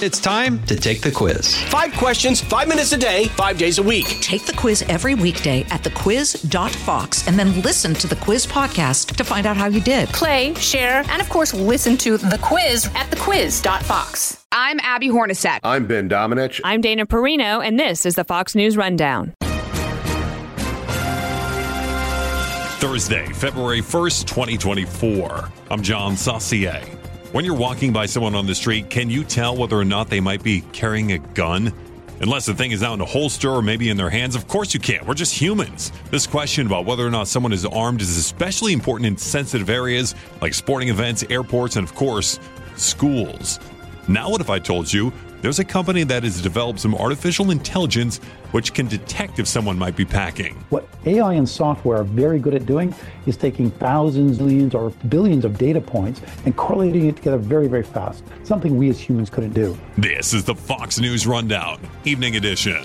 It's time to take the quiz. 5 questions, 5 minutes a day, 5 days a week. Take the quiz every weekday at thequiz.fox and then listen to the quiz podcast to find out how you did. Play, share, and of course, listen to the quiz at thequiz.fox. I'm Abby Hornacek. I'm Ben Domenech. I'm Dana Perino, and this is the Fox News Rundown. Thursday, February 1st, 2024. I'm John Saucier. When you're walking by someone on the street, can you tell whether or not they might be carrying a gun? Unless the thing is out in a holster or maybe in their hands, of course you can't. We're just humans. This question about whether or not someone is armed is especially important in sensitive areas like sporting events, airports, and of course, schools. Now what if I told you there's a company that has developed some artificial intelligence which can detect if someone might be packing? What AI and software are very good at doing is taking thousands, millions, or billions of data points and correlating it together very, very fast, something we as humans couldn't do. This is the Fox News Rundown, Evening Edition.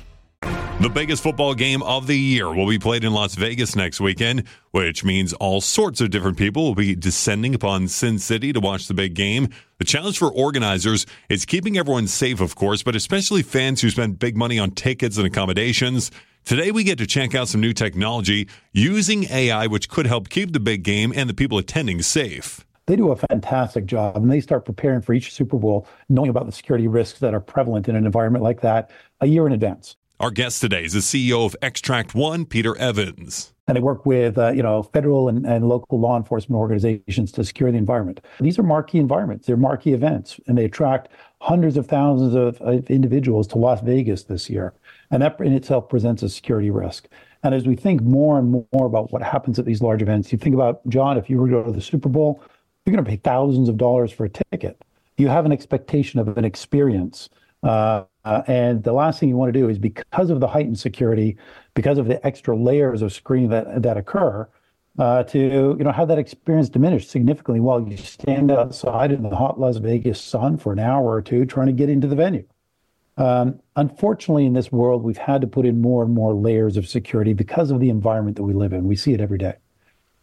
The biggest football game of the year will be played in Las Vegas next weekend, which means all sorts of different people will be descending upon Sin City to watch the big game. The challenge for organizers is keeping everyone safe, of course, but especially fans who spend big money on tickets and accommodations. Today, we get to check out some new technology using AI, which could help keep the big game and the people attending safe. They do a fantastic job, and they start preparing for each Super Bowl, knowing about the security risks that are prevalent in an environment like that a year in advance. Our guest today is the CEO of Xtract One, Peter Evans. And they work with federal and local law enforcement organizations to secure the environment. These are marquee environments. They're marquee events, and they attract hundreds of thousands of individuals to Las Vegas this year. And that in itself presents a security risk. And as we think more and more about what happens at these large events, you think about, John, if you were to go to the Super Bowl, you're going to pay thousands of dollars for a ticket. You have an expectation of an experience. And the last thing you want to do is, because of the heightened security, because of the extra layers of screening that occur, to have that experience diminished significantly while you stand outside in the hot Las Vegas sun for an hour or two trying to get into the venue. Unfortunately, in this world, we've had to put in more and more layers of security because of the environment that we live in. We see it every day.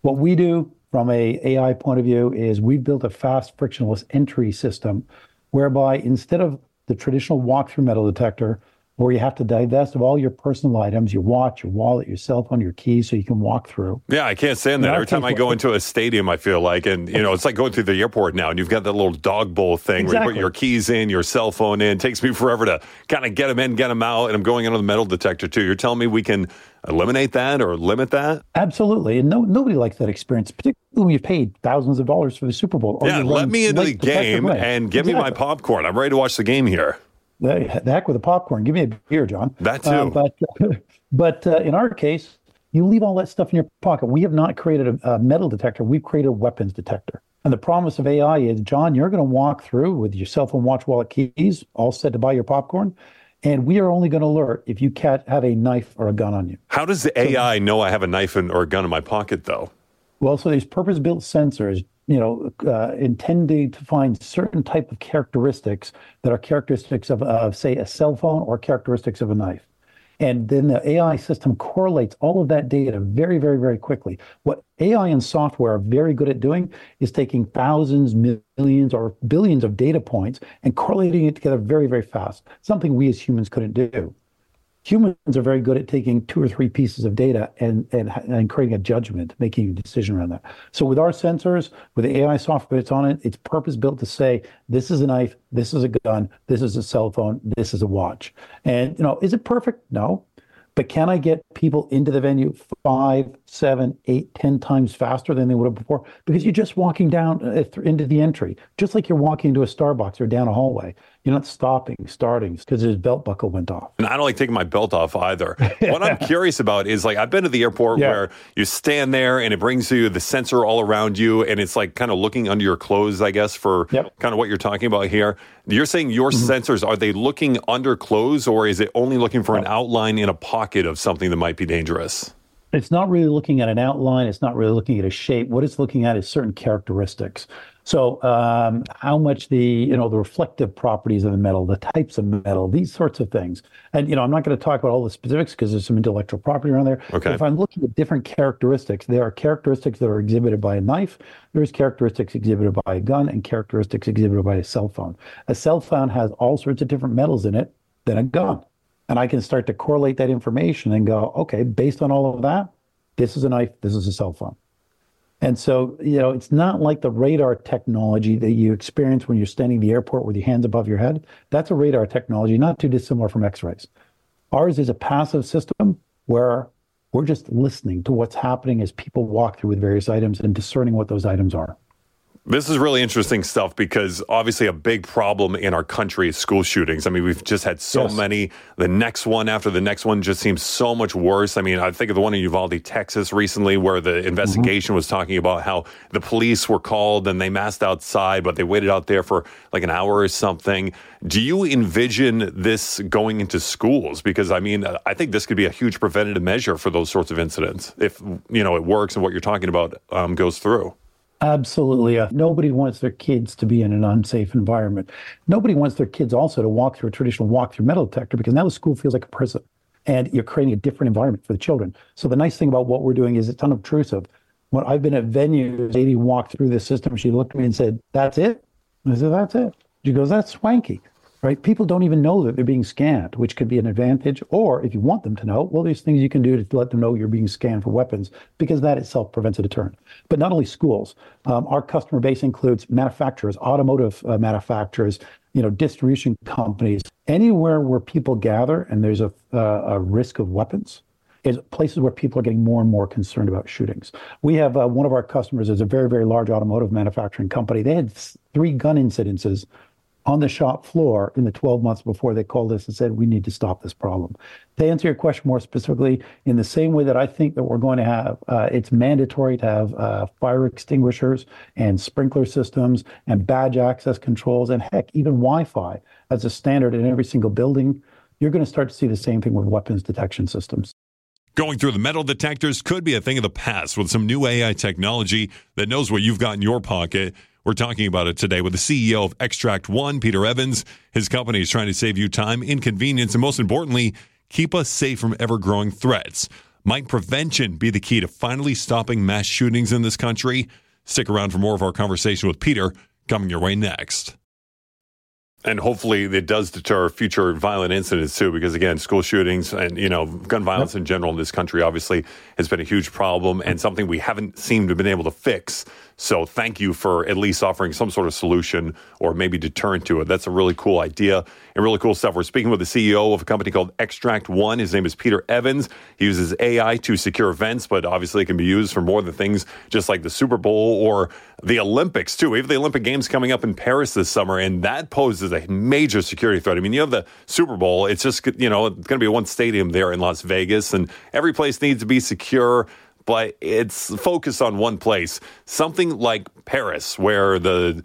What we do from a AI point of view is we've built a fast, frictionless entry system whereby instead of the traditional walk-through metal detector, where you have to divest of all your personal items, your watch, your wallet, your cell phone, your keys, so you can walk through. Yeah, I can't stand that. Every time I go into a stadium, I feel like, and it's like going through the airport now, and you've got that little dog bowl thing where you put your keys in, your cell phone in. It takes me forever to kind of get them in, get them out, and I'm going into the metal detector too. You're telling me we can eliminate that or limit that? Absolutely, and nobody likes that experience, particularly when you've paid thousands of dollars for the Super Bowl. Yeah, let me into the game and give me my popcorn. I'm ready to watch the game here. The heck with the popcorn. Give me a beer, John. That too. But in our case, you leave all that stuff in your pocket. We have not created a metal detector. We've created a weapons detector. And the promise of AI is, John, you're going to walk through with your cell phone, watch, wallet, keys, all set to buy your popcorn. And we are only going to alert if you have a knife or a gun on you. How does the AI know I have a knife or a gun in my pocket, though? Well, so these purpose-built sensors, intended to find certain type of characteristics that are characteristics of, say, a cell phone or characteristics of a knife. And then the AI system correlates all of that data very, very, very quickly. What AI and software are very good at doing is taking thousands, millions, or billions of data points and correlating it together very, very fast, something we as humans couldn't do. Humans are very good at taking 2 or 3 pieces of data and creating a judgment, making a decision around that. So with our sensors, with the AI software that's on it, it's purpose-built to say, this is a knife, this is a gun, this is a cell phone, this is a watch. And, is it perfect? No. But can I get people into the venue 5, 7, 8, 10 times faster than they would have before? Because you're just walking down into the entry, just like you're walking into a Starbucks or down a hallway. You're not stopping, starting, because his belt buckle went off. And I don't like taking my belt off either. What I'm curious about is, like, I've been to the airport where you stand there and it brings you the sensor all around you, and it's like kind of looking under your clothes, I guess, for kind of what you're talking about here. You're saying your sensors, are they looking under clothes, or is it only looking for an outline in a pocket of something that might be dangerous? It's not really looking at an outline. It's not really looking at a shape. What it's looking at is certain characteristics. So how much the reflective properties of the metal, the types of metal, these sorts of things. And, I'm not going to talk about all the specifics because there's some intellectual property around there. Okay. If I'm looking at different characteristics, there are characteristics that are exhibited by a knife. There's characteristics exhibited by a gun and characteristics exhibited by a cell phone. A cell phone has all sorts of different metals in it than a gun. And I can start to correlate that information and go, okay, based on all of that, this is a knife, this is a cell phone. And so, it's not like the radar technology that you experience when you're standing in the airport with your hands above your head. That's a radar technology, not too dissimilar from X-rays. Ours is a passive system where we're just listening to what's happening as people walk through with various items and discerning what those items are. This is really interesting stuff because obviously a big problem in our country is school shootings. I mean, we've just had so many. The next one after the next one just seems so much worse. I mean, I think of the one in Uvalde, Texas recently where the investigation was talking about how the police were called and they massed outside, but they waited out there for like an hour or something. Do you envision this going into schools? Because, I mean, I think this could be a huge preventative measure for those sorts of incidents if, it works and what you're talking about goes through. Absolutely. Nobody wants their kids to be in an unsafe environment. Nobody wants their kids also to walk through a traditional walk-through metal detector because now the school feels like a prison and you're creating a different environment for the children. So the nice thing about what we're doing is it's unobtrusive. When I've been at venues, lady walked through this system. She looked at me and said, "That's it?" I said, "That's it." She goes, "That's swanky," right? People don't even know that they're being scanned, which could be an advantage. Or if you want them to know, well, there's things you can do to let them know you're being scanned for weapons because that itself prevents a deterrent. But not only schools, our customer base includes manufacturers, automotive manufacturers, distribution companies. Anywhere where people gather and there's a risk of weapons is places where people are getting more and more concerned about shootings. We have one of our customers is a very, very large automotive manufacturing company. They had 3 gun incidences on the shop floor in the 12 months before they called us and said, we need to stop this problem. To answer your question more specifically, in the same way that I think that we're going to have, it's mandatory to have fire extinguishers and sprinkler systems and badge access controls and heck, even Wi-Fi as a standard in every single building, you're going to start to see the same thing with weapons detection systems. Going through the metal detectors could be a thing of the past with some new AI technology that knows what you've got in your pocket. We're talking about it today with the CEO of Xtract One, Peter Evans. His company is trying to save you time, inconvenience, and most importantly, keep us safe from ever-growing threats. Might prevention be the key to finally stopping mass shootings in this country? Stick around for more of our conversation with Peter coming your way next. And hopefully it does deter future violent incidents, too, because, again, school shootings and, gun violence in general in this country obviously has been a huge problem and something we haven't seemed to have been able to fix. So thank you for at least offering some sort of solution or maybe deterrent to it. That's a really cool idea and really cool stuff. We're speaking with the CEO of a company called Xtract One. His name is Peter Evans. He uses AI to secure events, but obviously it can be used for more than things just like the Super Bowl or the Olympics, too. We have the Olympic Games coming up in Paris this summer, and that poses a major security threat. I mean, you have the Super Bowl. It's just, it's going to be one stadium there in Las Vegas, and every place needs to be secure, but it's focused on one place. Something like Paris, where the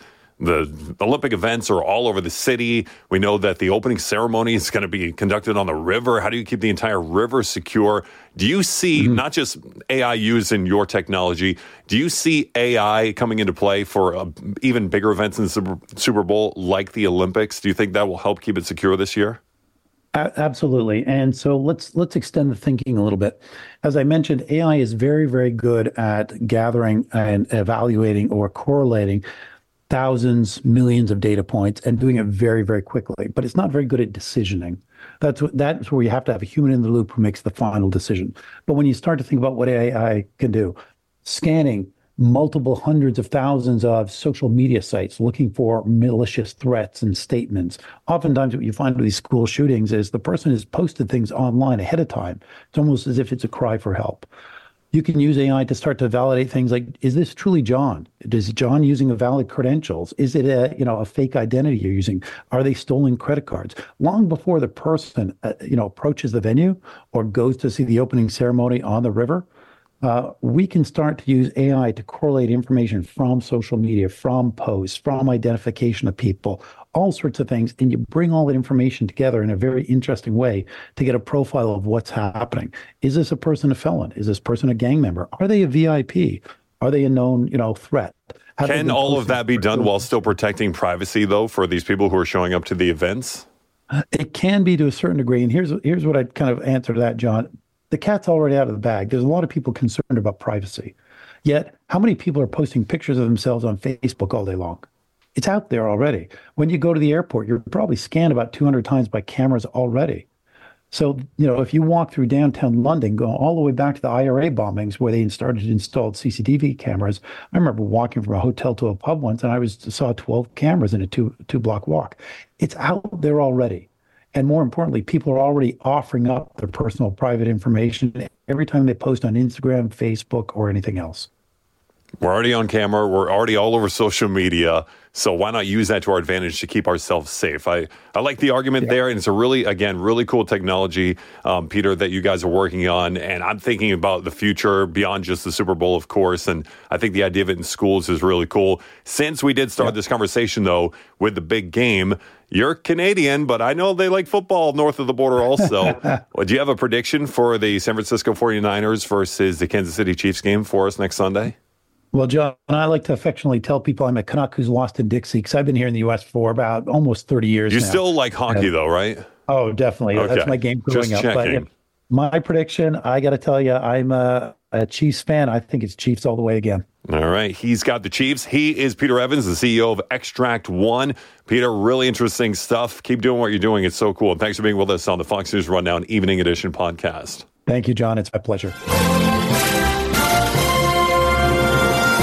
Olympic events are all over the city. We know that the opening ceremony is going to be conducted on the river. How do you keep the entire river secure? Do you see not just AI used in your technology, do you see AI coming into play for even bigger events in the Super Bowl like the Olympics? Do you think that will help keep it secure this year? Absolutely. And so let's extend the thinking a little bit. As I mentioned, AI is very, very good at gathering and evaluating or correlating thousands, millions of data points and doing it very, very quickly. But it's not very good at decisioning. That's where you have to have a human in the loop who makes the final decision. But when you start to think about what AI can do, scanning multiple hundreds of thousands of social media sites, looking for malicious threats and statements. Oftentimes what you find with these school shootings is the person has posted things online ahead of time. It's almost as if it's a cry for help. You can use AI to start to validate things like, is this truly John? Is John using a valid credentials? Is it a fake identity you're using? Are they stolen credit cards? Long before the person approaches the venue or goes to see the opening ceremony on the river, we can start to use AI to correlate information from social media, from posts, from identification of people, all sorts of things. And you bring all that information together in a very interesting way to get a profile of what's happening. Is this a person a felon? Is this person a gang member? Are they a VIP? Are they a known, threat? Can all of that be done while still protecting privacy, though, for these people who are showing up to the events? It can be to a certain degree. And here's what I'd kind of answer to that, John. The cat's already out of the bag. There's a lot of people concerned about privacy. Yet, how many people are posting pictures of themselves on Facebook all day long? It's out there already. When you go to the airport, you're probably scanned about 200 times by cameras already. So, you know, if you walk through downtown London, going all the way back to the IRA bombings where they started installed CCTV cameras, I remember walking from a hotel to a pub once and I saw 12 cameras in a two-block walk. It's out there already. And more importantly, people are already offering up their personal private information every time they post on Instagram, Facebook, or anything else. We're already on camera. We're already all over social media. So why not use that to our advantage to keep ourselves safe? I like the argument there. And it's a really cool technology, Peter, that you guys are working on. And I'm thinking about the future beyond just the Super Bowl, of course. And I think the idea of it in schools is really cool. Since we did start this conversation, though, with the big game, you're Canadian, but I know they like football north of the border also. Do you have a prediction for the San Francisco 49ers versus the Kansas City Chiefs game for us next Sunday? Well, John, I like to affectionately tell people I'm a Canuck who's lost in Dixie because I've been here in the U.S. for about almost 30 years now. You still like hockey, though, right? Oh, definitely. Okay. That's my game growing up. But my prediction, I got to tell you, I'm a Chiefs fan. I think it's Chiefs all the way again. All right. He's got the Chiefs. He is Peter Evans, the CEO of Xtract One. Peter, really interesting stuff. Keep doing what you're doing. It's so cool. And thanks for being with us on the Fox News Rundown Evening Edition podcast. Thank you, John. It's my pleasure.